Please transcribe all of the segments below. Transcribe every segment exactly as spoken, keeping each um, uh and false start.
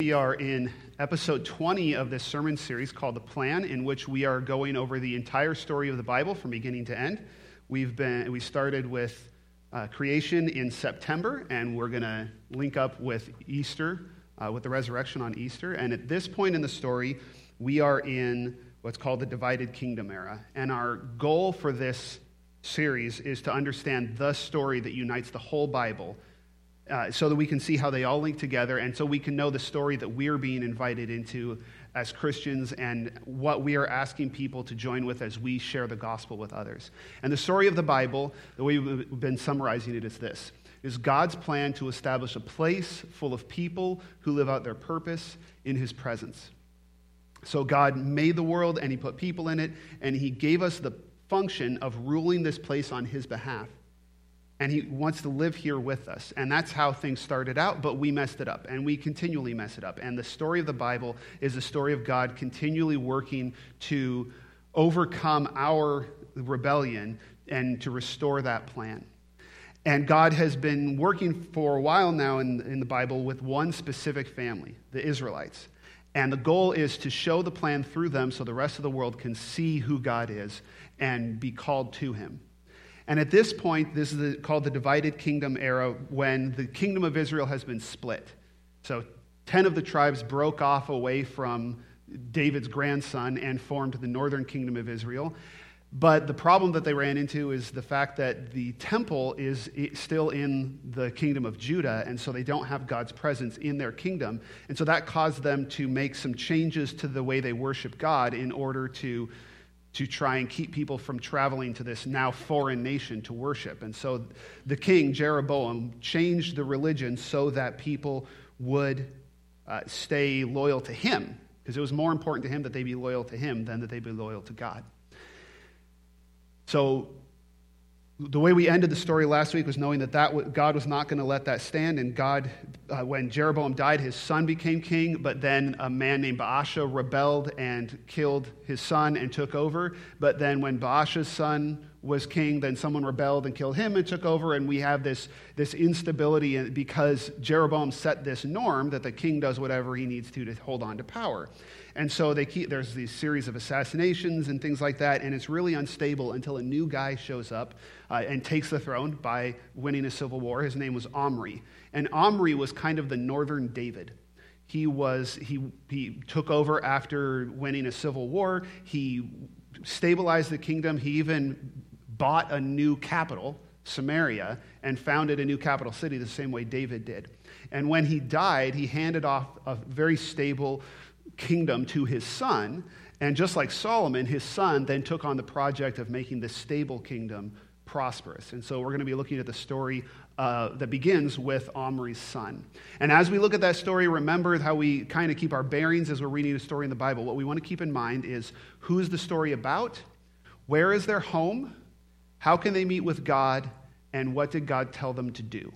We are in episode twenty of this sermon series called The Plan, in which we are going over the entire story of the Bible from beginning to end. We've been we started with uh, creation in September, and we're going to link up with Easter, uh, with the resurrection on Easter. And at this point in the story, we are in what's called the divided kingdom era. And our goal for this series is to understand the story that unites the whole Bible, Uh, so that we can see how they all link together, and so we can know the story that we're being invited into as Christians and what we are asking people to join with as we share the gospel with others. And the story of the Bible, the way we've been summarizing it, is this, is God's plan to establish a place full of people who live out their purpose in his presence. So God made the world, and he put people in it, and he gave us the function of ruling this place on his behalf. And he wants to live here with us. And that's how things started out, but we messed it up. And we continually mess it up. And the story of the Bible is the story of God continually working to overcome our rebellion and to restore that plan. And God has been working for a while now in, in the Bible with one specific family, the Israelites. And the goal is to show the plan through them so the rest of the world can see who God is and be called to him. And at this point, this is the, called the divided kingdom era, when the kingdom of Israel has been split. So ten of the tribes broke off away from David's grandson and formed the northern kingdom of Israel. But the problem that they ran into is the fact that the temple is still in the kingdom of Judah, and so they don't have God's presence in their kingdom. And so that caused them to make some changes to the way they worship God in order to to try and keep people from traveling to this now foreign nation to worship. And so the king, Jeroboam, changed the religion so that people would uh, stay loyal to him, because it was more important to him that they be loyal to him than that they be loyal to God. So the way we ended the story last week was knowing that, that God was not going to let that stand, and God, uh, when Jeroboam died, his son became king, but then a man named Baasha rebelled and killed his son and took over. But then when Baasha's son was king, then someone rebelled and killed him and took over, and we have this, this instability because Jeroboam set this norm that the king does whatever he needs to to hold on to power. And so they keep, there's these series of assassinations and things like that, and it's really unstable until a new guy shows up uh, and takes the throne by winning a civil war. His name was Omri, and Omri was kind of the northern David. He was he he took over after winning a civil war. He stabilized the kingdom. He even bought a new capital, Samaria, and founded a new capital city the same way David did. And when he died, he handed off a very stable kingdom to his son, and just like Solomon, his son then took on the project of making this stable kingdom prosperous. And so we're going to be looking at the story uh, that begins with Omri's son. And as we look at that story, remember how we kind of keep our bearings as we're reading a story in the Bible. What we want to keep in mind is, who's the story about? Where is their home? How can they meet with God? And what did God tell them to do?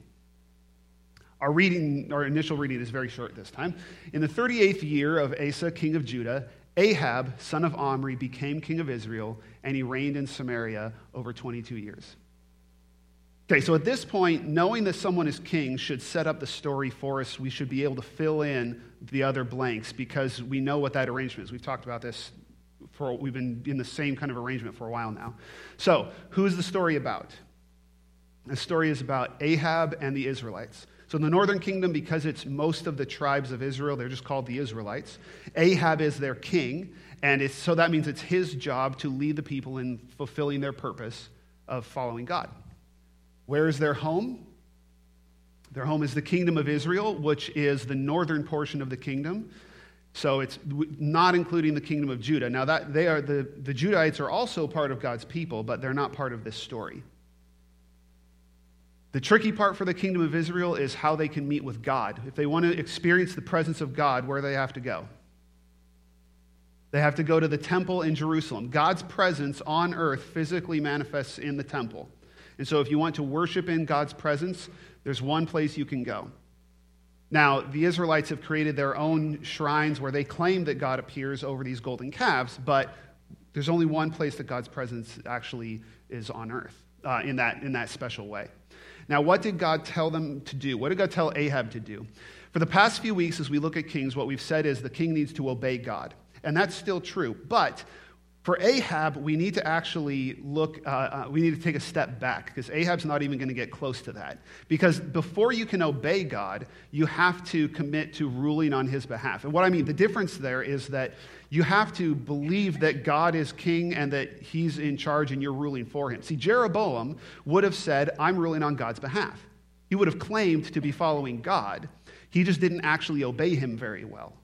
Our reading, our initial reading is very short this time. In the thirty-eighth year of Asa, king of Judah, Ahab, son of Omri, became king of Israel, and he reigned in Samaria over twenty-two years. Okay, so at this point, knowing that someone is king should set up the story for us. We should be able to fill in the other blanks because we know what that arrangement is. We've talked about this, for we've been in the same kind of arrangement for a while now. So, who is the story about? The story is about Ahab and the Israelites. So the northern kingdom, because it's most of the tribes of Israel, they're just called the Israelites. Ahab is their king, and it's, so that means it's his job to lead the people in fulfilling their purpose of following God. Where is their home? Their home is the kingdom of Israel, which is the northern portion of the kingdom. So it's not including the kingdom of Judah. Now that they are the, the Judahites are also part of God's people, but they're not part of this story. The tricky part for the kingdom of Israel is how they can meet with God. If they want to experience the presence of God, where do they have to go? They have to go to the temple in Jerusalem. God's presence on earth physically manifests in the temple. And so if you want to worship in God's presence, there's one place you can go. Now, the Israelites have created their own shrines where they claim that God appears over these golden calves, but there's only one place that God's presence actually is on earth uh, in that in that special way. Now, what did God tell them to do? What did God tell Ahab to do? For the past few weeks, as we look at kings, what we've said is the king needs to obey God. And that's still true. But for Ahab, we need to actually look, uh, uh, we need to take a step back, because Ahab's not even going to get close to that. Because before you can obey God, you have to commit to ruling on his behalf. And what I mean, the difference there is that you have to believe that God is king and that he's in charge and you're ruling for him. See, Jeroboam would have said, I'm ruling on God's behalf. He would have claimed to be following God. He just didn't actually obey him very well.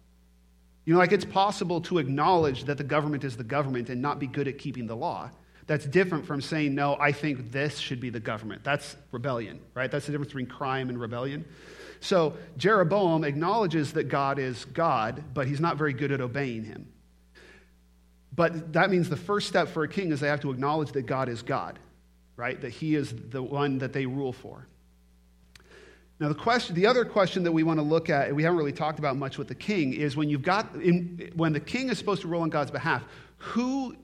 You know, like, it's possible to acknowledge that the government is the government and not be good at keeping the law. That's different from saying, no, I think this should be the government. That's rebellion, right? That's the difference between crime and rebellion. So Jeroboam acknowledges that God is God, but he's not very good at obeying him. But that means the first step for a king is they have to acknowledge that God is God, right? That he is the one that they rule for. Now, the question, the other question that we want to look at, and we haven't really talked about much with the king, is when you've got, in, when the king is supposed to rule on God's behalf, who,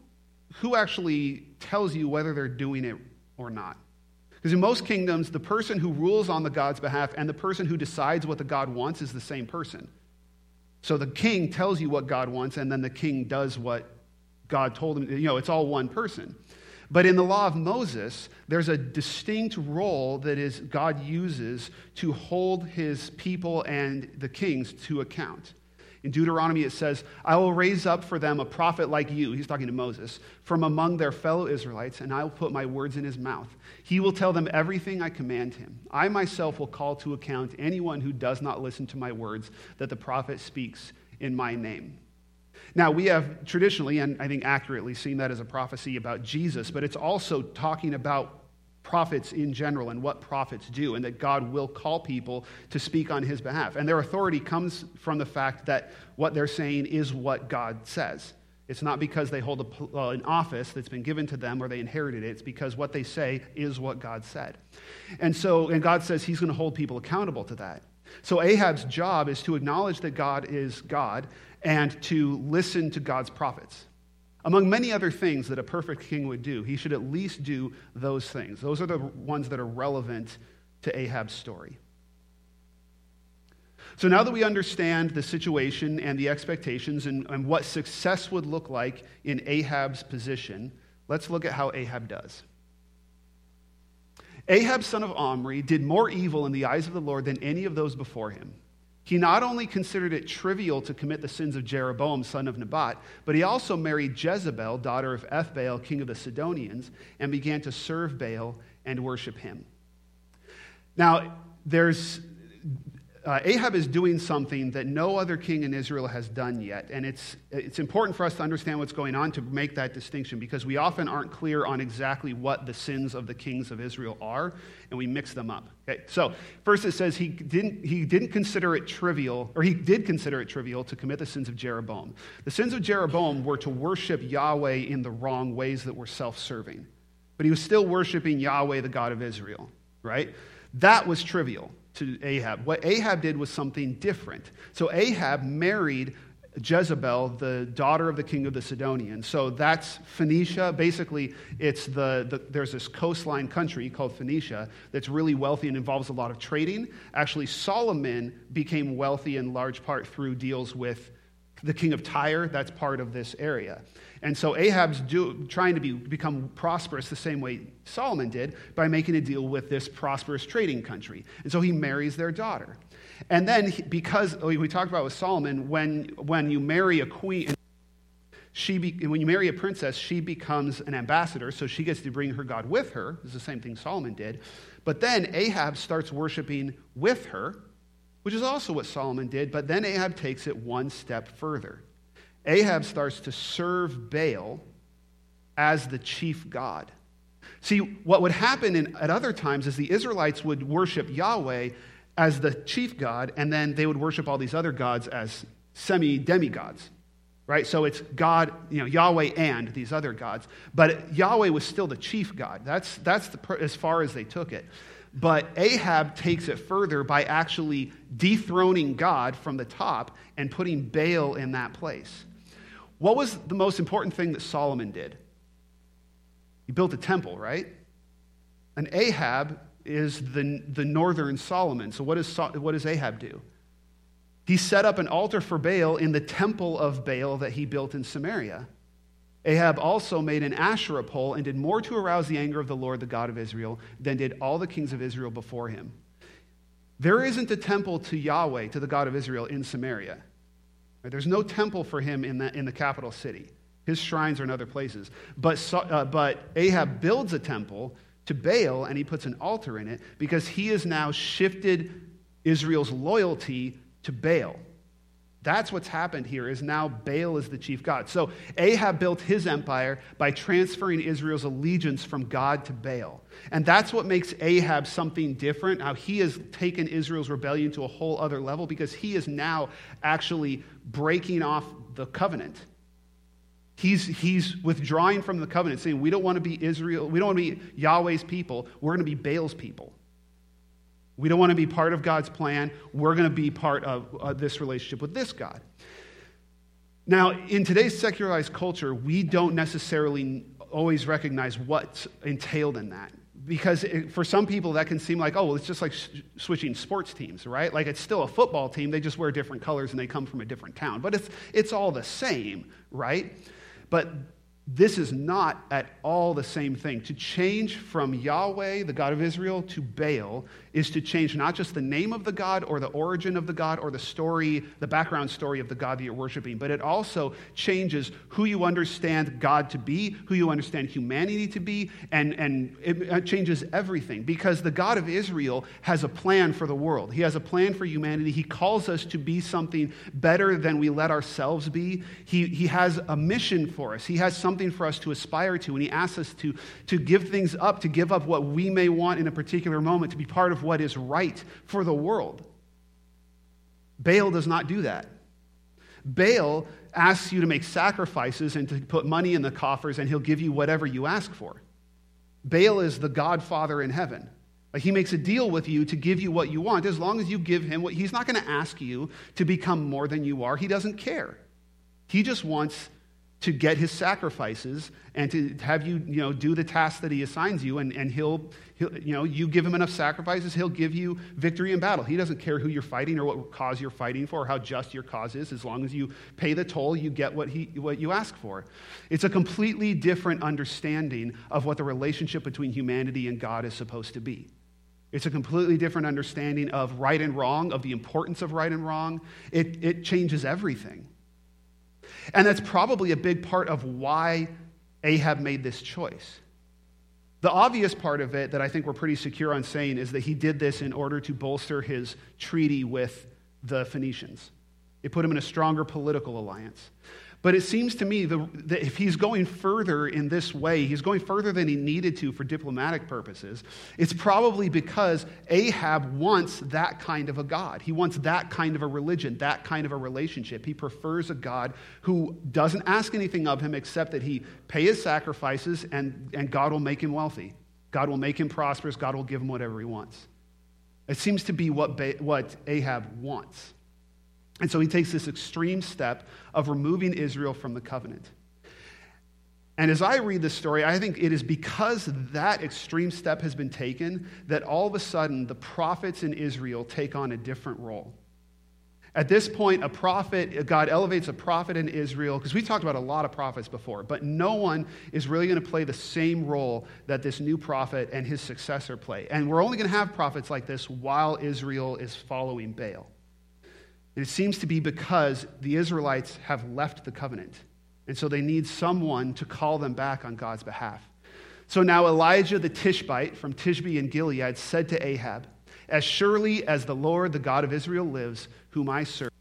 who actually tells you whether they're doing it or not? Because in most kingdoms, the person who rules on the God's behalf and the person who decides what the God wants is the same person. So the king tells you what God wants, and then the king does what God told him. You know, it's all one person. But in the law of Moses, there's a distinct role that is God uses to hold his people and the kings to account. In Deuteronomy, it says, I will raise up for them a prophet like you, he's talking to Moses, from among their fellow Israelites, and I will put my words in his mouth. He will tell them everything I command him. I myself will call to account anyone who does not listen to my words that the prophet speaks in my name. Now, we have traditionally, and I think accurately, seen that as a prophecy about Jesus, but it's also talking about prophets in general and what prophets do, and that God will call people to speak on his behalf. And their authority comes from the fact that what they're saying is what God says. It's not because they hold a, uh, an office that's been given to them or they inherited it. It's because what they say is what God said. And so, and God says he's going to hold people accountable to that. So Ahab's job is to acknowledge that God is God and to listen to God's prophets. Among many other things that a perfect king would do, he should at least do those things. Those are the ones that are relevant to Ahab's story. So now that we understand the situation and the expectations and, and what success would look like in Ahab's position, let's look at how Ahab does. Ahab, son of Omri, did more evil in the eyes of the Lord than any of those before him. He not only considered it trivial to commit the sins of Jeroboam, son of Nebat, but he also married Jezebel, daughter of Ethbaal, king of the Sidonians, and began to serve Baal and worship him. Now, there's uh, Ahab is doing something that no other king in Israel has done yet, and it's it's important for us to understand what's going on to make that distinction, because we often aren't clear on exactly what the sins of the kings of Israel are, and we mix them up. Okay, so first it says he didn't he didn't consider it trivial, or he did consider it trivial to commit the sins of Jeroboam. The sins of Jeroboam were to worship Yahweh in the wrong ways that were self-serving. But he was still worshiping Yahweh, the God of Israel, right? That was trivial to Ahab. What Ahab did was something different. So Ahab married Jezebel, the daughter of the king of the Sidonians. So that's Phoenicia. Basically, it's the, the there's this coastline country called Phoenicia that's really wealthy and involves a lot of trading. Actually, Solomon became wealthy in large part through deals with the king of Tyre. That's part of this area. And so Ahab's do, trying to be, become prosperous the same way Solomon did by making a deal with this prosperous trading country. And so he marries their daughter. And then because, like we talked about with Solomon, when when you marry a queen, she be, when you marry a princess, she becomes an ambassador, so she gets to bring her God with her. It's the same thing Solomon did. But then Ahab starts worshiping with her, which is also what Solomon did, but then Ahab takes it one step further. Ahab starts to serve Baal as the chief god. See, what would happen in, at other times is the Israelites would worship Yahweh as the chief god, and then they would worship all these other gods as semi-demigods, right? So it's God, you know, Yahweh and these other gods. But Yahweh was still the chief god. That's, that's the, as far as they took it. But Ahab takes it further by actually dethroning God from the top and putting Baal in that place. What was the most important thing that Solomon did? He built a temple, right? And Ahab is the, the northern Solomon. So what, is, what does Ahab do? He set up an altar for Baal in the temple of Baal that he built in Samaria. Ahab also made an Asherah pole and did more to arouse the anger of the Lord, the God of Israel, than did all the kings of Israel before him. There isn't a temple to Yahweh, to the God of Israel, in Samaria. Right? There's no temple for him in the, in the capital city. His shrines are in other places. But, uh, but Ahab builds a temple to Baal, and he puts an altar in it because he has now shifted Israel's loyalty to Baal. That's what's happened here, is now Baal is the chief god. So Ahab built his empire by transferring Israel's allegiance from God to Baal. And that's what makes Ahab something different, how he has taken Israel's rebellion to a whole other level, because he is now actually breaking off the covenant. He's, he's withdrawing from the covenant, saying, we don't want to be Israel, we don't want to be Yahweh's people, we're going to be Baal's people. We don't want to be part of God's plan. We're going to be part of uh, this relationship with this God. Now, in today's secularized culture, we don't necessarily always recognize what's entailed in that. Because it, for some people, that can seem like, oh, well, it's just like sh- switching sports teams, right? Like, it's still a football team. They just wear different colors and they come from a different town. But it's it's all the same, right? But this is not at all the same thing. To change from Yahweh, the God of Israel, to Baal is to change not just the name of the God or the origin of the God or the story, the background story of the God that you're worshiping, but it also changes who you understand God to be, who you understand humanity to be, and, and it changes everything, because the God of Israel has a plan for the world. He has a plan for humanity. He calls us to be something better than we let ourselves be. He, he has a mission for us. He has something for us to aspire to, and he asks us to, to give things up, to give up what we may want in a particular moment, to be part of what is right for the world. Baal does not do that. Baal asks you to make sacrifices and to put money in the coffers, and he'll give you whatever you ask for. Baal is the godfather in heaven. Like, he makes a deal with you to give you what you want, as long as you give him what he's not going to ask you to become more than you are. He doesn't care. He just wants to get his sacrifices and to have you, you know, do the task that he assigns you, and, and he'll, he'll, you know, you give him enough sacrifices, he'll give you victory in battle. He doesn't care who you're fighting or what cause you're fighting for or how just your cause is. As long as you pay the toll, you get what he what you ask for. It's a completely different understanding of what the relationship between humanity and God is supposed to be. It's a completely different understanding of right and wrong, of the importance of right and wrong. It it changes everything. And that's probably a big part of why Ahab made this choice. The obvious part of it that I think we're pretty secure on saying is that he did this in order to bolster his treaty with the Phoenicians. It put him in a stronger political alliance. But it seems to me that if he's going further in this way, he's going further than he needed to for diplomatic purposes, it's probably because Ahab wants that kind of a God. He wants that kind of a religion, that kind of a relationship. He prefers a God who doesn't ask anything of him except that he pay his sacrifices, and, and God will make him wealthy. God will make him prosperous. God will give him whatever he wants. It seems to be what, ba- what Ahab wants. And so he takes this extreme step of removing Israel from the covenant. And as I read this story, I think it is because that extreme step has been taken that all of a sudden the prophets in Israel take on a different role. At this point, a prophet, God elevates a prophet in Israel, because we've talked about a lot of prophets before, but no one is really going to play the same role that this new prophet and his successor play. And we're only going to have prophets like this while Israel is following Baal. It seems to be because the Israelites have left the covenant. And so they need someone to call them back on God's behalf. So now Elijah the Tishbite from Tishbe in Gilead said to Ahab, "As surely as the Lord, the God of Israel, lives, whom I serve,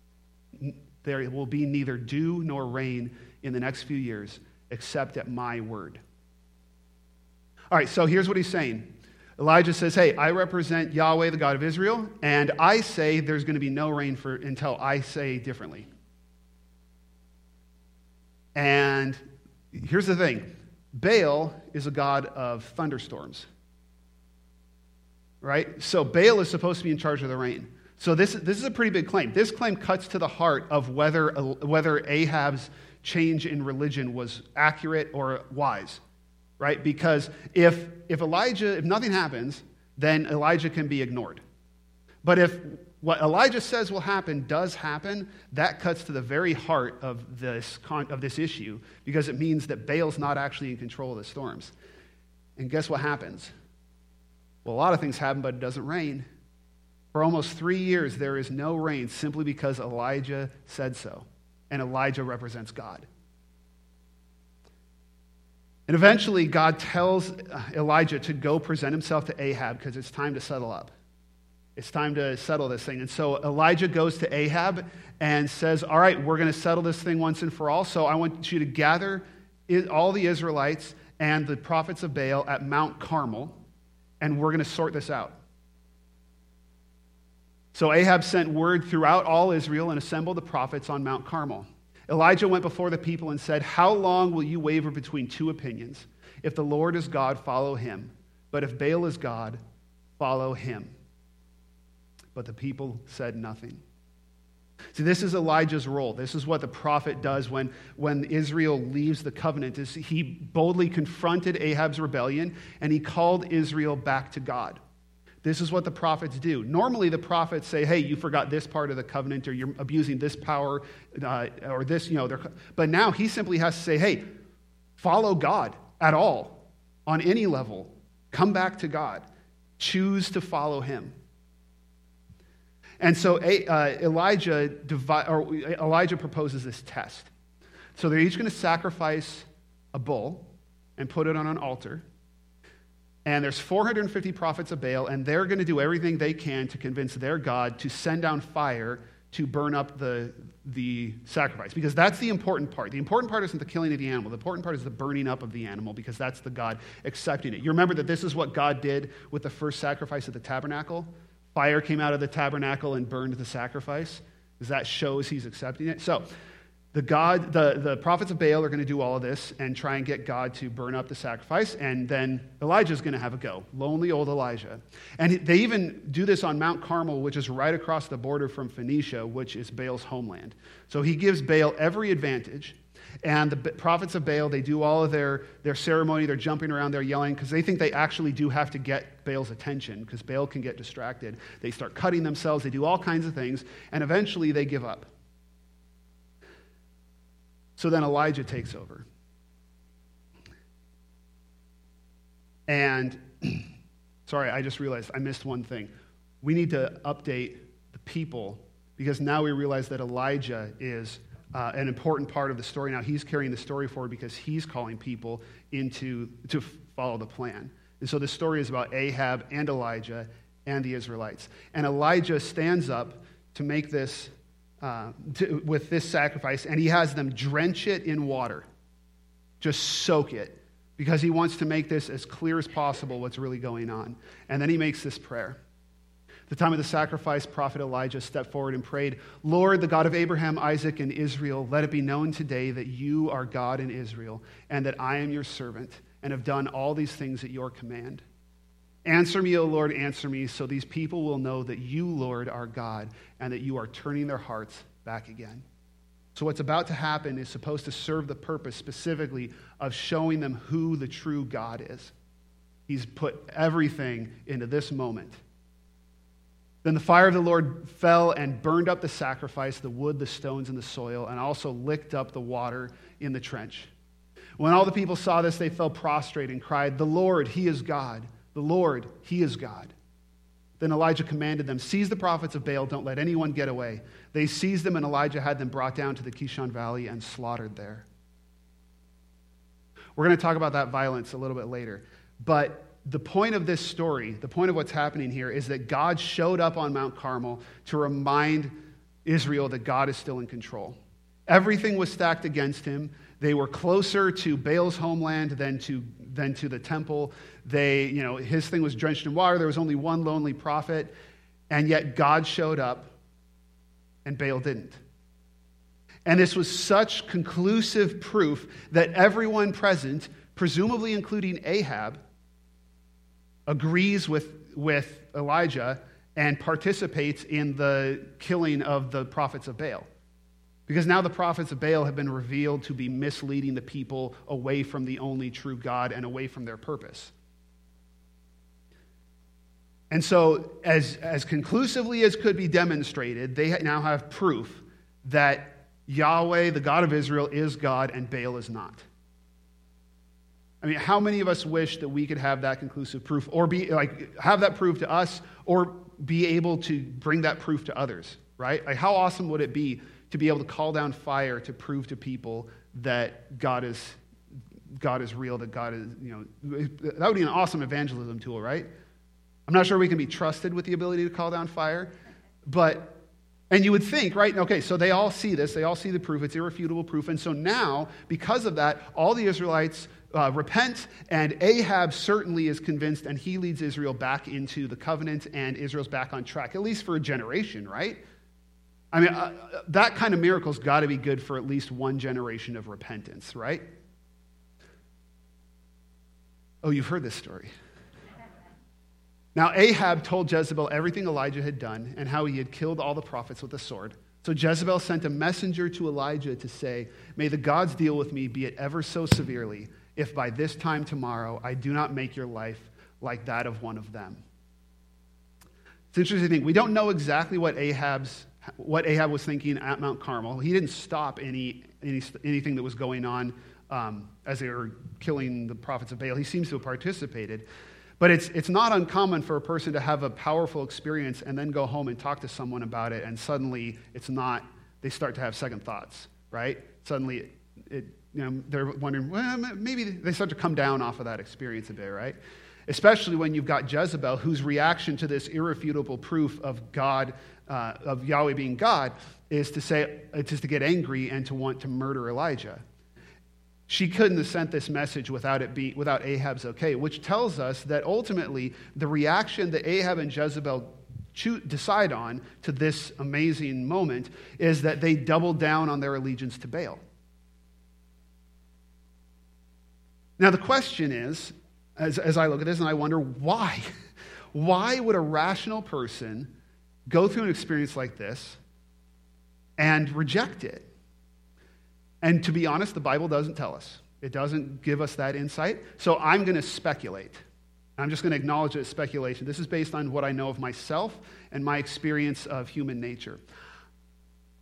there will be neither dew nor rain in the next few years, except at my word." All right, so here's what he's saying. Elijah says, "Hey, I represent Yahweh, the God of Israel, and I say there's going to be no rain for until I say differently." And here's the thing. Baal is a god of thunderstorms, right? So Baal is supposed to be in charge of the rain. So this, this is a pretty big claim. This claim cuts to the heart of whether, whether Ahab's change in religion was accurate or wise. Right? Because if if Elijah, if nothing happens, then Elijah can be ignored. But if what Elijah says will happen does happen, that cuts to the very heart of this con- of this issue, because it means that Baal's not actually in control of the storms. And guess what happens? Well, a lot of things happen, but it doesn't rain. For almost three years, there is no rain simply because Elijah said so. And Elijah represents God. And eventually, God tells Elijah to go present himself to Ahab because it's time to settle up. It's time to settle this thing. And so Elijah goes to Ahab and says, all right, we're going to settle this thing once and for all. So I want you to gather all the Israelites and the prophets of Baal at Mount Carmel, and we're going to sort this out. So Ahab sent word throughout all Israel and assembled the prophets on Mount Carmel. Elijah went before the people and said, how long will you waver between two opinions? If the Lord is God, follow him. But if Baal is God, follow him. But the people said nothing. See, this is Elijah's role. This is what the prophet does when, when Israel leaves the covenant. Is he boldly confronted Ahab's rebellion, and he called Israel back to God. This is what the prophets do. Normally, the prophets say, hey, you forgot this part of the covenant, or you're abusing this power, uh, or this, you know. They're... But now he simply has to say, hey, follow God at all, on any level. Come back to God. Choose to follow him. And so uh, Elijah divi- or Elijah proposes this test. So they're each going to sacrifice a bull and put it on an altar. And there's four hundred fifty prophets of Baal, and they're going to do everything they can to convince their God to send down fire to burn up the, the sacrifice. Because that's the important part. The important part isn't the killing of the animal. The important part is the burning up of the animal, because that's the God accepting it. You remember that this is what God did with the first sacrifice at the tabernacle? Fire came out of the tabernacle and burned the sacrifice, because that shows he's accepting it. So the God, the, the prophets of Baal are going to do all of this and try and get God to burn up the sacrifice, and then Elijah's going to have a go. Lonely old Elijah. And they even do this on Mount Carmel, which is right across the border from Phoenicia, which is Baal's homeland. So he gives Baal every advantage, and the prophets of Baal, they do all of their, their ceremony, they're jumping around, they're yelling, because they think they actually do have to get Baal's attention, because Baal can get distracted. They start cutting themselves, they do all kinds of things, and eventually they give up. So then Elijah takes over. And, sorry, I just realized I missed one thing. We need to update the people, because now we realize that Elijah is... Uh, an important part of the story. Now he's carrying the story forward because he's calling people into to follow the plan. And so the story is about Ahab and Elijah and the Israelites. And Elijah stands up to make this, uh, to, with this sacrifice, and he has them drench it in water. Just soak it, because he wants to make this as clear as possible what's really going on. And then he makes this prayer. At the time of the sacrifice, prophet Elijah stepped forward and prayed, Lord, the God of Abraham, Isaac, and Israel, let it be known today that you are God in Israel, and that I am your servant, and have done all these things at your command. Answer me, O Lord, answer me, so these people will know that you, Lord, are God, and that you are turning their hearts back again. So what's about to happen is supposed to serve the purpose specifically of showing them who the true God is. He's put everything into this moment. Then the fire of the Lord fell and burned up the sacrifice, the wood, the stones, and the soil, and also licked up the water in the trench. When all the people saw this, they fell prostrate and cried, The Lord, he is God. The Lord, he is God. Then Elijah commanded them, Seize the prophets of Baal, don't let anyone get away. They seized them, and Elijah had them brought down to the Kishon Valley and slaughtered there. We're going to talk about that violence a little bit later, but the point of this story, the point of what's happening here, is that God showed up on Mount Carmel to remind Israel that God is still in control. Everything was stacked against him. They were closer to Baal's homeland than to than to the temple. They, you know, his thing was drenched in water. There was only one lonely prophet, and yet God showed up, and Baal didn't. And this was such conclusive proof that everyone present, presumably including Ahab, agrees with, with Elijah and participates in the killing of the prophets of Baal. Because now the prophets of Baal have been revealed to be misleading the people away from the only true God and away from their purpose. And so as, as conclusively as could be demonstrated, they now have proof that Yahweh, the God of Israel, is God and Baal is not. I mean, how many of us wish that we could have that conclusive proof or be like have that proof to us or be able to bring that proof to others, right? Like, how awesome would it be to be able to call down fire to prove to people that God is God is real, that God is, you know, that would be an awesome evangelism tool, right? I'm not sure we can be trusted with the ability to call down fire, but, and you would think, right, okay, so they all see this, they all see the proof, it's irrefutable proof, and so now, because of that, all the Israelites uh, repent, and Ahab certainly is convinced, and he leads Israel back into the covenant, and Israel's back on track, at least for a generation, right? I mean, uh, that kind of miracle's got to be good for at least one generation of repentance, right? Oh, you've heard this story. Now, Ahab told Jezebel everything Elijah had done and how he had killed all the prophets with a sword. So Jezebel sent a messenger to Elijah to say, "May the gods deal with me, be it ever so severely, if by this time tomorrow I do not make your life like that of one of them." It's an interesting thing. We don't know exactly what Ahab's what Ahab was thinking at Mount Carmel. He didn't stop any, any anything that was going on um, as they were killing the prophets of Baal. He seems to have participated. But it's it's not uncommon for a person to have a powerful experience and then go home and talk to someone about it, and suddenly it's not, they start to have second thoughts, right? Suddenly, it, it you know, they're wondering, well, maybe they start to come down off of that experience a bit, right? Especially when you've got Jezebel, whose reaction to this irrefutable proof of God, uh, of Yahweh being God, is to say, it's just to get angry and to want to murder Elijah. She couldn't have sent this message without it be, without Ahab's okay, which tells us that ultimately the reaction that Ahab and Jezebel cho- decide on to this amazing moment is that they double down on their allegiance to Baal. Now the question is, as, as I look at this and I wonder, why? Why would a rational person go through an experience like this and reject it? And to be honest, the Bible doesn't tell us. It doesn't give us that insight. So I'm going to speculate. I'm just going to acknowledge it as speculation. This is based on what I know of myself and my experience of human nature.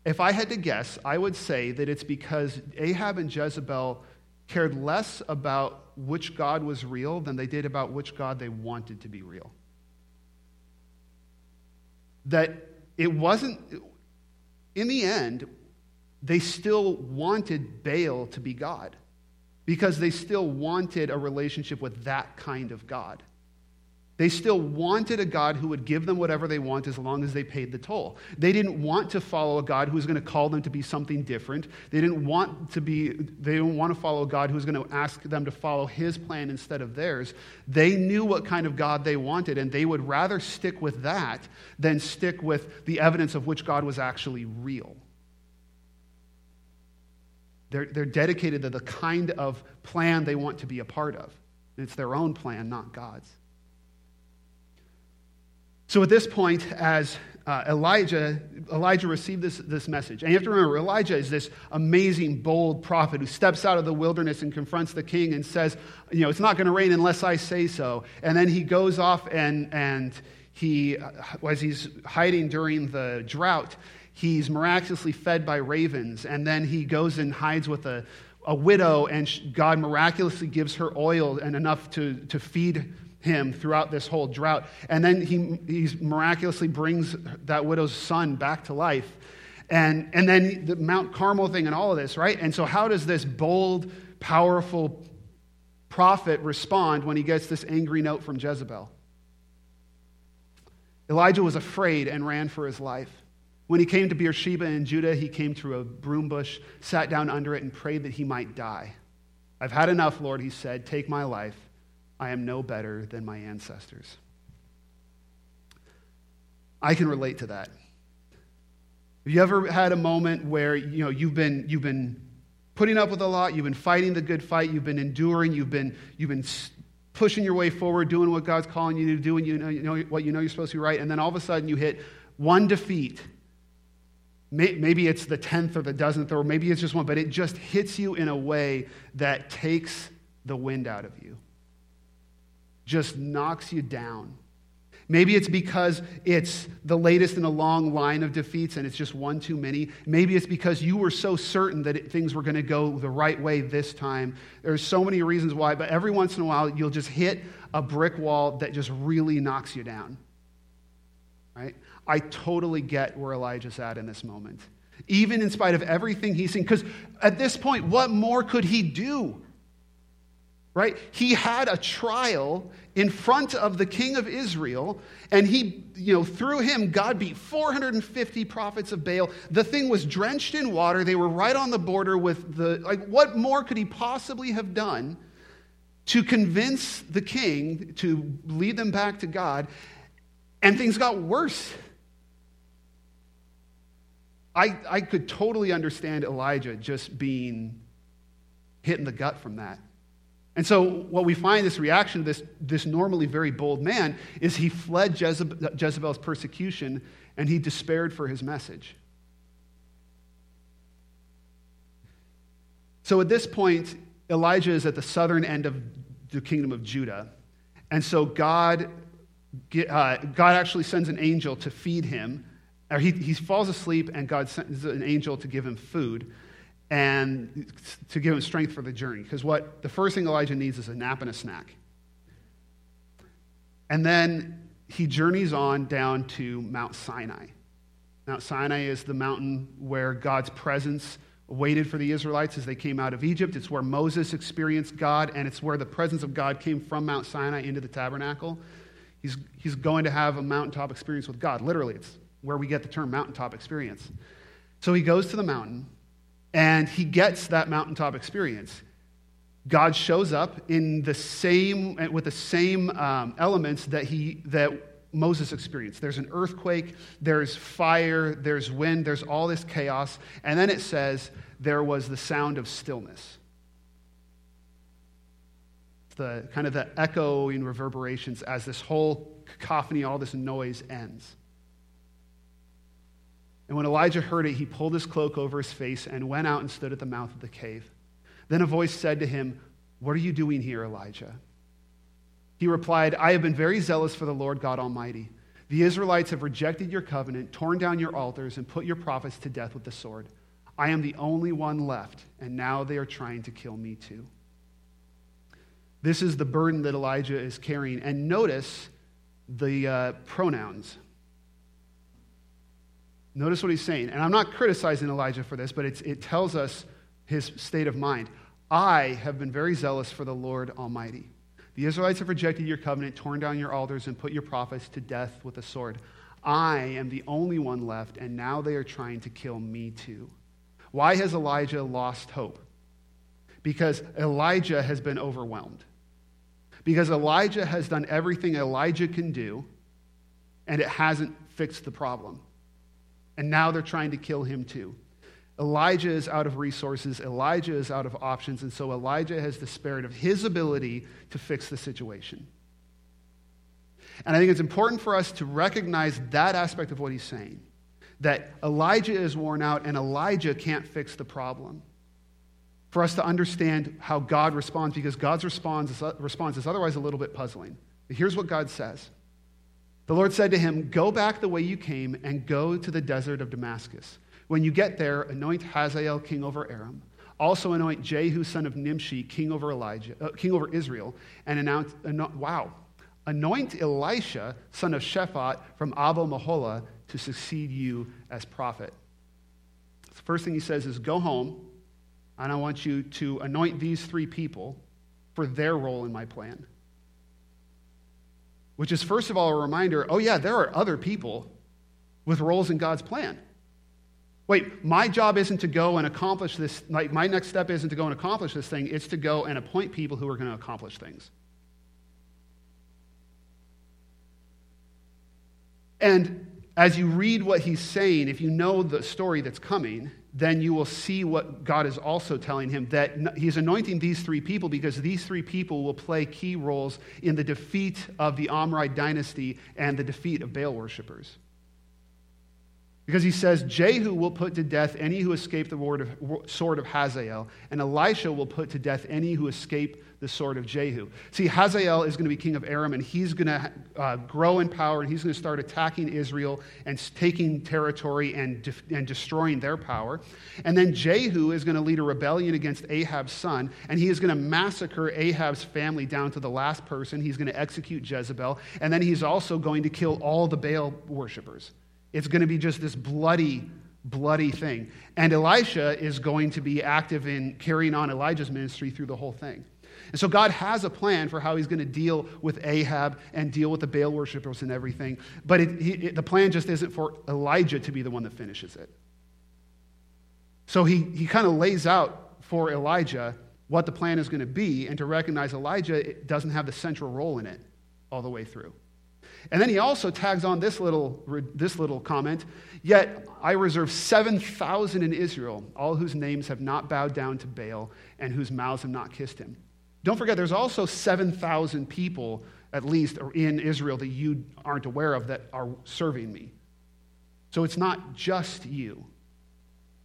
If I had to guess, I would say that it's because Ahab and Jezebel cared less about which God was real than they did about which God they wanted to be real. That it wasn't, in the end, they still wanted Baal to be God because they still wanted a relationship with that kind of God. They still wanted a God who would give them whatever they want as long as they paid the toll. They didn't want to follow a God who was going to call them to be something different. They didn't want to be, they didn't want to follow a God who was going to ask them to follow his plan instead of theirs. They knew what kind of God they wanted, and they would rather stick with that than stick with the evidence of which God was actually real. They're, they're dedicated to the kind of plan they want to be a part of. And it's their own plan, not God's. So at this point, as uh, Elijah Elijah received this, this message, and you have to remember, Elijah is this amazing, bold prophet who steps out of the wilderness and confronts the king and says, you know, it's not going to rain unless I say so. And then he goes off and, and he, as he's hiding during the drought, he's miraculously fed by ravens, and then he goes and hides with a, a widow, and God miraculously gives her oil and enough to, to feed him throughout this whole drought. And then he he's miraculously brings that widow's son back to life. And, and then the Mount Carmel thing and all of this, right? And so how does this bold, powerful prophet respond when he gets this angry note from Jezebel? Elijah was afraid and ran for his life. When he came to Beersheba in Judah, he came through a broom bush, sat down under it, and prayed that he might die. "I've had enough, Lord," he said. "Take my life. I am no better than my ancestors." I can relate to that. Have you ever had a moment where, you know, you've been you've been putting up with a lot, you've been fighting the good fight, you've been enduring, you've been you've been pushing your way forward, doing what God's calling you to do, and you know, you know what you know you're supposed to do right, and then all of a sudden you hit one defeat. Maybe it's the tenth or the dozenth, or maybe it's just one, but it just hits you in a way that takes the wind out of you. Just knocks you down. Maybe it's because it's the latest in a long line of defeats and it's just one too many. Maybe it's because you were so certain that it, things were going to go the right way this time. There's so many reasons why, but every once in a while, you'll just hit a brick wall that just really knocks you down. Right? I totally get where Elijah's at in this moment. Even in spite of everything he's seen, because at this point, what more could he do? Right? He had a trial in front of the king of Israel, and he, you know, through him, God beat four hundred fifty prophets of Baal. The thing was drenched in water. They were right on the border with the, like, what more could he possibly have done to convince the king to lead them back to God? And things got worse. I, I could totally understand Elijah just being hit in the gut from that. And so what we find this reaction to this, this normally very bold man is he fled Jezebel, Jezebel's persecution, and he despaired for his message. So at this point, Elijah is at the southern end of the kingdom of Judah. And so God, uh, God actually sends an angel to feed him. Or he, he falls asleep, and God sends an angel to give him food and to give him strength for the journey. Because what the first thing Elijah needs is a nap and a snack. And then he journeys on down to Mount Sinai. Mount Sinai is the mountain where God's presence waited for the Israelites as they came out of Egypt. It's where Moses experienced God, and it's where the presence of God came from Mount Sinai into the tabernacle. He's, he's going to have a mountaintop experience with God. Literally, it's where we get the term mountaintop experience. So he goes to the mountain, and he gets that mountaintop experience. God shows up in the same with the same um, elements that he that Moses experienced. There's an earthquake, there's fire, there's wind, there's all this chaos, and then it says there was the sound of stillness. It's the kind of the echoing reverberations as this whole cacophony, all this noise ends. And when Elijah heard it, he pulled his cloak over his face and went out and stood at the mouth of the cave. Then a voice said to him, "What are you doing here, Elijah?" He replied, "I have been very zealous for the Lord God Almighty. The Israelites have rejected your covenant, torn down your altars, and put your prophets to death with the sword. I am the only one left, and now they are trying to kill me too." This is the burden that Elijah is carrying. And notice the uh, pronouns. Notice what he's saying. And I'm not criticizing Elijah for this, but it's, it tells us his state of mind. I have been very zealous for the Lord Almighty. The Israelites have rejected your covenant, torn down your altars, and put your prophets to death with a sword. I am the only one left, and now they are trying to kill me too. Why has Elijah lost hope? Because Elijah has been overwhelmed. Because Elijah has done everything Elijah can do, and it hasn't fixed the problem. And now they're trying to kill him too. Elijah is out of resources. Elijah is out of options. And so Elijah has despaired of his ability to fix the situation. And I think it's important for us to recognize that aspect of what he's saying, that Elijah is worn out and Elijah can't fix the problem. For us to understand how God responds, because God's response is, response is otherwise a little bit puzzling. But here's what God says. The Lord said to him, "Go back the way you came and go to the desert of Damascus. When you get there, anoint Hazael king over Aram. Also anoint Jehu son of Nimshi king over Elijah, uh, king over Israel, and announce anoint, wow, anoint Elisha son of Shephat from Abel-Meholah to succeed you as prophet." The first thing he says is, "Go home, and I want you to anoint these three people for their role in my plan." Which is, first of all, a reminder, oh yeah, there are other people with roles in God's plan. Wait, my job isn't to go and accomplish this, like my next step isn't to go and accomplish this thing, it's to go and appoint people who are going to accomplish things. And as you read what he's saying, if you know the story that's coming, then you will see what God is also telling him, that he's anointing these three people because these three people will play key roles in the defeat of the Omride dynasty and the defeat of Baal worshipers. Because he says, Jehu will put to death any who escape the sword of Hazael, and Elisha will put to death any who escape the sword of Jehu. See, Hazael is going to be king of Aram, and he's going to uh, grow in power, and he's going to start attacking Israel and taking territory and, def- and destroying their power. And then Jehu is going to lead a rebellion against Ahab's son, and he is going to massacre Ahab's family down to the last person. He's going to execute Jezebel, and then he's also going to kill all the Baal worshipers. It's going to be just this bloody, bloody thing. And Elisha is going to be active in carrying on Elijah's ministry through the whole thing. And so God has a plan for how he's going to deal with Ahab and deal with the Baal worshipers and everything. But it, he, it, the plan just isn't for Elijah to be the one that finishes it. So he, he kind of lays out for Elijah what the plan is going to be, and to recognize Elijah it doesn't have the central role in it all the way through. And then he also tags on this little this little comment, yet I reserve seven thousand in Israel, all whose names have not bowed down to Baal and whose mouths have not kissed him. Don't forget, there's also seven thousand people, at least, in Israel that you aren't aware of that are serving me. So it's not just you.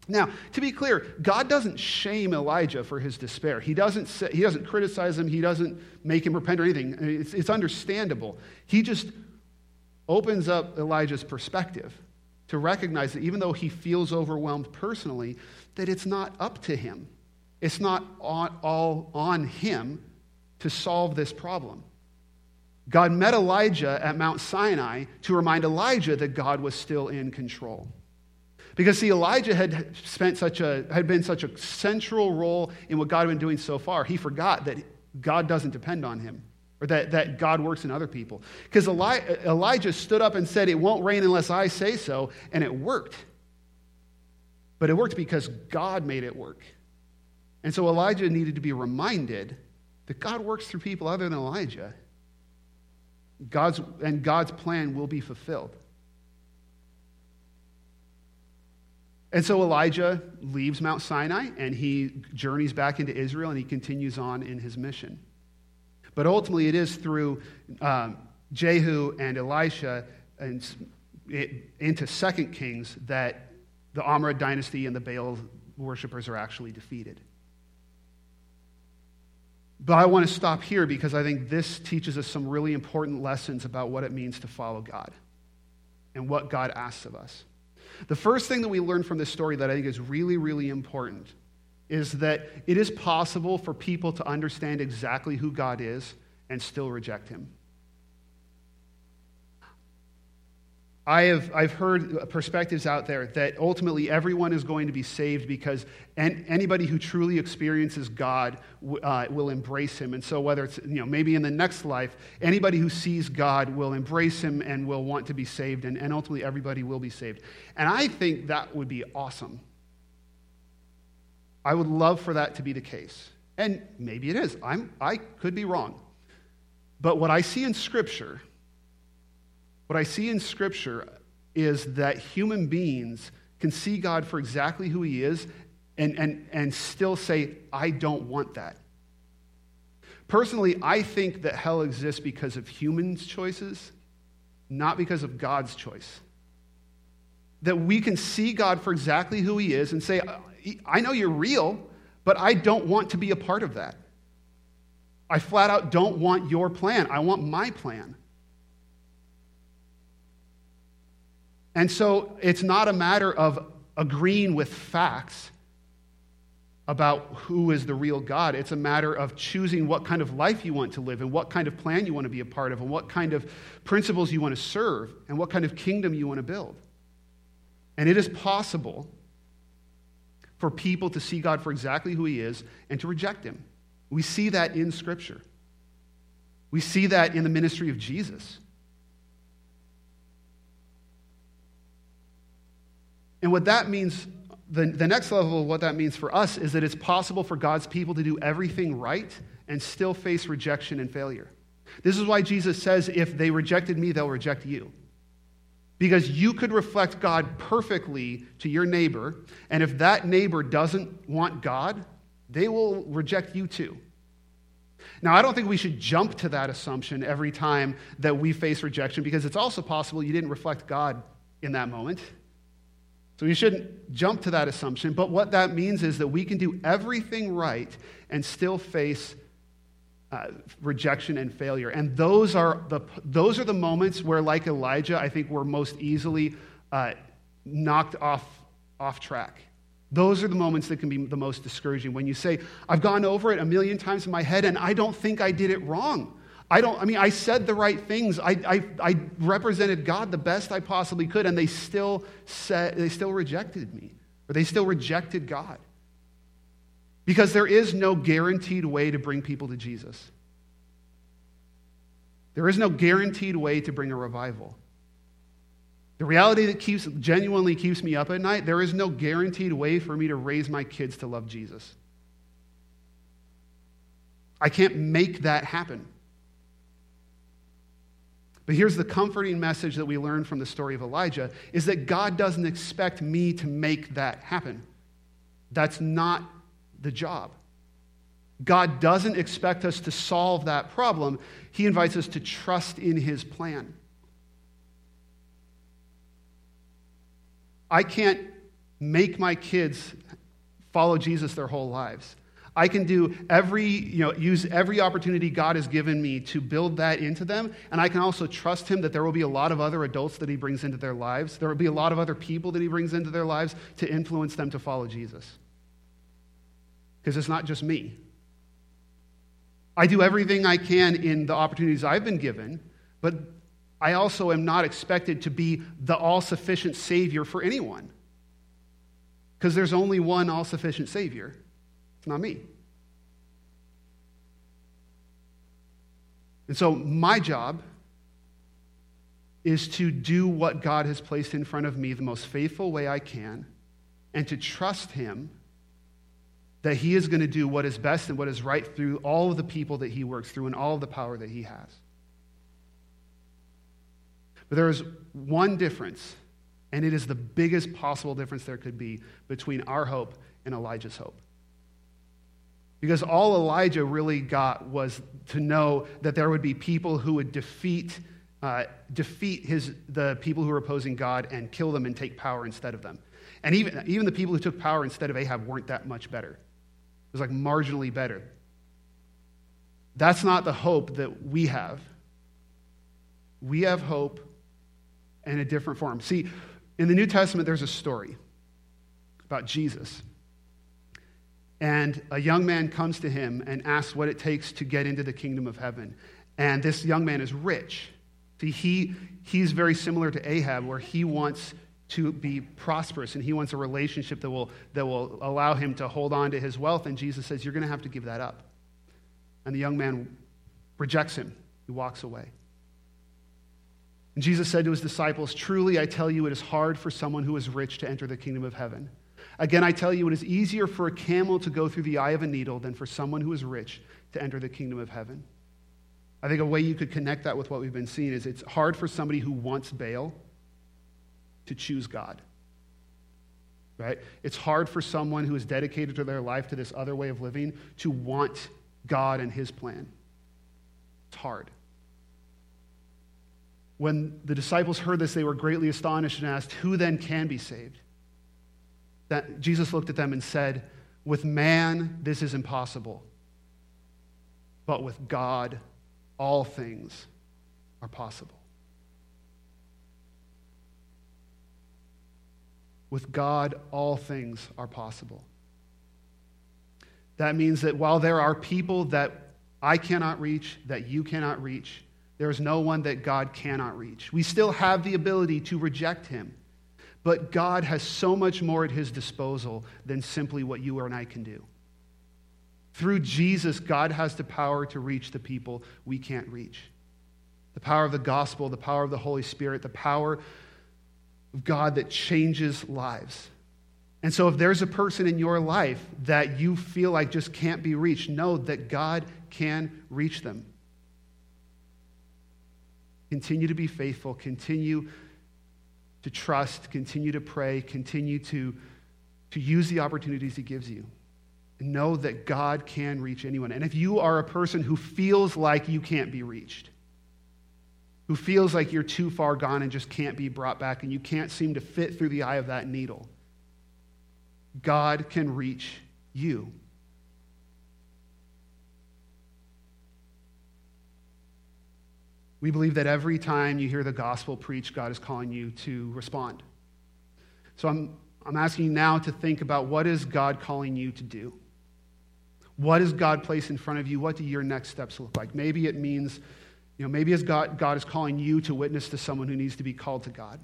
Now, to be clear, God doesn't shame Elijah for his despair. He doesn't say, he doesn't criticize him. He doesn't make him repent or anything. It's, it's understandable. He just opens up Elijah's perspective to recognize that even though he feels overwhelmed personally, that it's not up to him. It's not all on him to solve this problem. God met Elijah at Mount Sinai to remind Elijah that God was still in control. Because, see, Elijah had spent such a had been such a central role in what God had been doing so far. He forgot that God doesn't depend on him, or that, that God works in other people. Because Eli, Elijah stood up and said, "It won't rain unless I say so," and it worked. But it worked because God made it work. And so Elijah needed to be reminded that God works through people other than Elijah. God's and God's plan will be fulfilled. And so Elijah leaves Mount Sinai, and he journeys back into Israel, and he continues on in his mission. But ultimately, it is through um, Jehu and Elisha and it, into Second Kings that the Omride dynasty and the Baal worshippers are actually defeated. But I want to stop here because I think this teaches us some really important lessons about what it means to follow God and what God asks of us. The first thing that we learn from this story that I think is really, really important is that it is possible for people to understand exactly who God is and still reject him. I have I've heard perspectives out there that ultimately everyone is going to be saved because an, anybody who truly experiences God uh, will embrace him. And so whether it's, you know, maybe in the next life, anybody who sees God will embrace him and will want to be saved, and, and ultimately everybody will be saved. And I think that would be awesome. I would love for that to be the case. And maybe it is. I'm, I could be wrong. But what I see in Scripture... What I see in Scripture is that human beings can see God for exactly who he is and, and, and still say, I don't want that. Personally, I think that hell exists because of humans' choices, not because of God's choice. That we can see God for exactly who he is and say, I know you're real, but I don't want to be a part of that. I flat out don't want your plan. I want my plan. And so it's not a matter of agreeing with facts about who is the real God. It's a matter of choosing what kind of life you want to live and what kind of plan you want to be a part of and what kind of principles you want to serve and what kind of kingdom you want to build. And it is possible for people to see God for exactly who he is and to reject him. We see that in Scripture. We see that in the ministry of Jesus. And what that means, the, the next level of what that means for us is that it's possible for God's people to do everything right and still face rejection and failure. This is why Jesus says, if they rejected me, they'll reject you. Because you could reflect God perfectly to your neighbor, and if that neighbor doesn't want God, they will reject you too. Now, I don't think we should jump to that assumption every time that we face rejection, because it's also possible you didn't reflect God in that moment. So we shouldn't jump to that assumption, but what that means is that we can do everything right and still face uh, rejection and failure. And those are the those are the moments where, like Elijah, I think we're most easily uh, knocked off off track. Those are the moments that can be the most discouraging. When you say, I've gone over it a million times in my head and I don't think I did it wrong. I don't, I mean, I said the right things. I, I, I represented God the best I possibly could, and they still said, they still rejected me, or they still rejected God. Because there is no guaranteed way to bring people to Jesus. There is no guaranteed way to bring a revival. The reality that keeps genuinely keeps me up at night, there is no guaranteed way for me to raise my kids to love Jesus. I can't make that happen. But here's the comforting message that we learn from the story of Elijah, is that God doesn't expect me to make that happen. That's not the job. God doesn't expect us to solve that problem. He invites us to trust in his plan. I can't make my kids follow Jesus their whole lives. I can do every, you know, use every opportunity God has given me to build that into them, and I can also trust him that there will be a lot of other adults that he brings into their lives. There will be a lot of other people that he brings into their lives to influence them to follow Jesus. Because it's not just me. I do everything I can in the opportunities I've been given, but I also am not expected to be the all-sufficient Savior for anyone. Because there's only one all-sufficient Savior. It's not me. And so my job is to do what God has placed in front of me the most faithful way I can, and to trust him that he is going to do what is best and what is right through all of the people that he works through and all of the power that he has. But there is one difference, and it is the biggest possible difference there could be between our hope and Elijah's hope. Because all Elijah really got was to know that there would be people who would defeat uh, defeat his the people who were opposing God and kill them and take power instead of them. And even, even the people who took power instead of Ahab weren't that much better. It was like marginally better. That's not the hope that we have. We have hope in a different form. See, in the New Testament, there's a story about Jesus. And a young man comes to him and asks what it takes to get into the kingdom of heaven. And this young man is rich. See, he, he's very similar to Ahab, where he wants to be prosperous, and he wants a relationship that will, that will allow him to hold on to his wealth. And Jesus says, you're going to have to give that up. And the young man rejects him. He walks away. And Jesus said to his disciples, truly I tell you, it is hard for someone who is rich to enter the kingdom of heaven. Again, I tell you, it is easier for a camel to go through the eye of a needle than for someone who is rich to enter the kingdom of heaven. I think a way you could connect that with what we've been seeing is it's hard for somebody who wants Baal to choose God, right? It's hard for someone who is dedicated to their life to this other way of living to want God and his plan. It's hard. When the disciples heard this, they were greatly astonished and asked, who then can be saved? That Jesus looked at them and said, with man, this is impossible. But with God, all things are possible. With God, all things are possible. That means that while there are people that I cannot reach, that you cannot reach, there is no one that God cannot reach. We still have the ability to reject him. But God has so much more at his disposal than simply what you and I can do. Through Jesus, God has the power to reach the people we can't reach. The power of the gospel, the power of the Holy Spirit, the power of God that changes lives. And so if there's a person in your life that you feel like just can't be reached, know that God can reach them. Continue to be faithful. Continue to trust, continue to pray, continue to, to use the opportunities he gives you. And know that God can reach anyone. And if you are a person who feels like you can't be reached, who feels like you're too far gone and just can't be brought back, and you can't seem to fit through the eye of that needle, God can reach you. We believe that every time you hear the gospel preached, God is calling you to respond. So I'm I'm asking you now to think about, what is God calling you to do? What does God place in front of you? What do your next steps look like? Maybe it means, you know, maybe as God, God is calling you to witness to someone who needs to be called to God.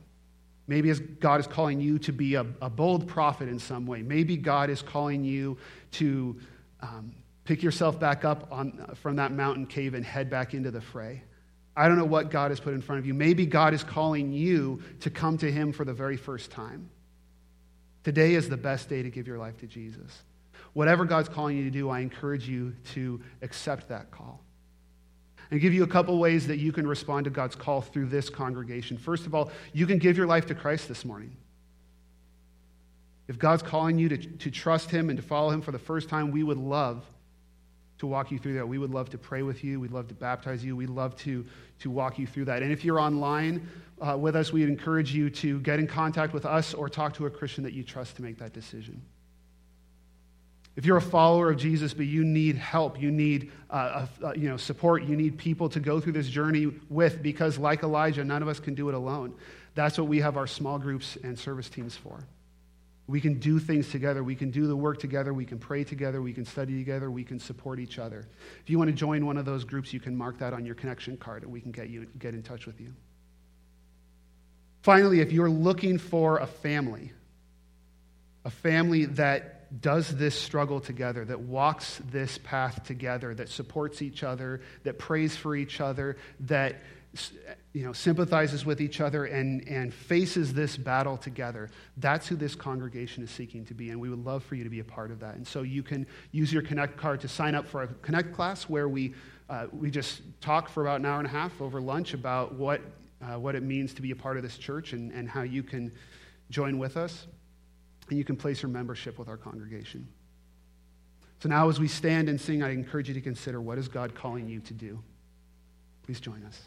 Maybe as God is calling you to be a, a bold prophet in some way. Maybe God is calling you to um, pick yourself back up on, from that mountain cave and head back into the fray. I don't know what God has put in front of you. Maybe God is calling you to come to him for the very first time. Today is the best day to give your life to Jesus. Whatever God's calling you to do, I encourage you to accept that call. And give you a couple ways that you can respond to God's call through this congregation. First of all, you can give your life to Christ this morning. If God's calling you to, to trust him and to follow him for the first time, we would love to walk you through that. We would love to pray with you. We'd love to baptize you. We'd love to, to walk you through that. And if you're online uh, with us, we'd encourage you to get in contact with us or talk to a Christian that you trust to make that decision. If you're a follower of Jesus, but you need help, you need uh, uh, you know, support, you need people to go through this journey with, because like Elijah, none of us can do it alone. That's what we have our small groups and service teams for. We can do things together. We can do the work together. We can pray together. We can study together. We can support each other. If you want to join one of those groups, you can mark that on your connection card, and we can get you get in touch with you. Finally, if you're looking for a family, a family that does this struggle together, that walks this path together, that supports each other, that prays for each other, that you know, sympathizes with each other and, and faces this battle together. That's who this congregation is seeking to be, and we would love for you to be a part of that. And so you can use your Connect card to sign up for a Connect class where we uh, we just talk for about an hour and a half over lunch about what uh, what it means to be a part of this church and, and how you can join with us, and you can place your membership with our congregation. So now as we stand and sing, I encourage you to consider, what is God calling you to do? Please join us.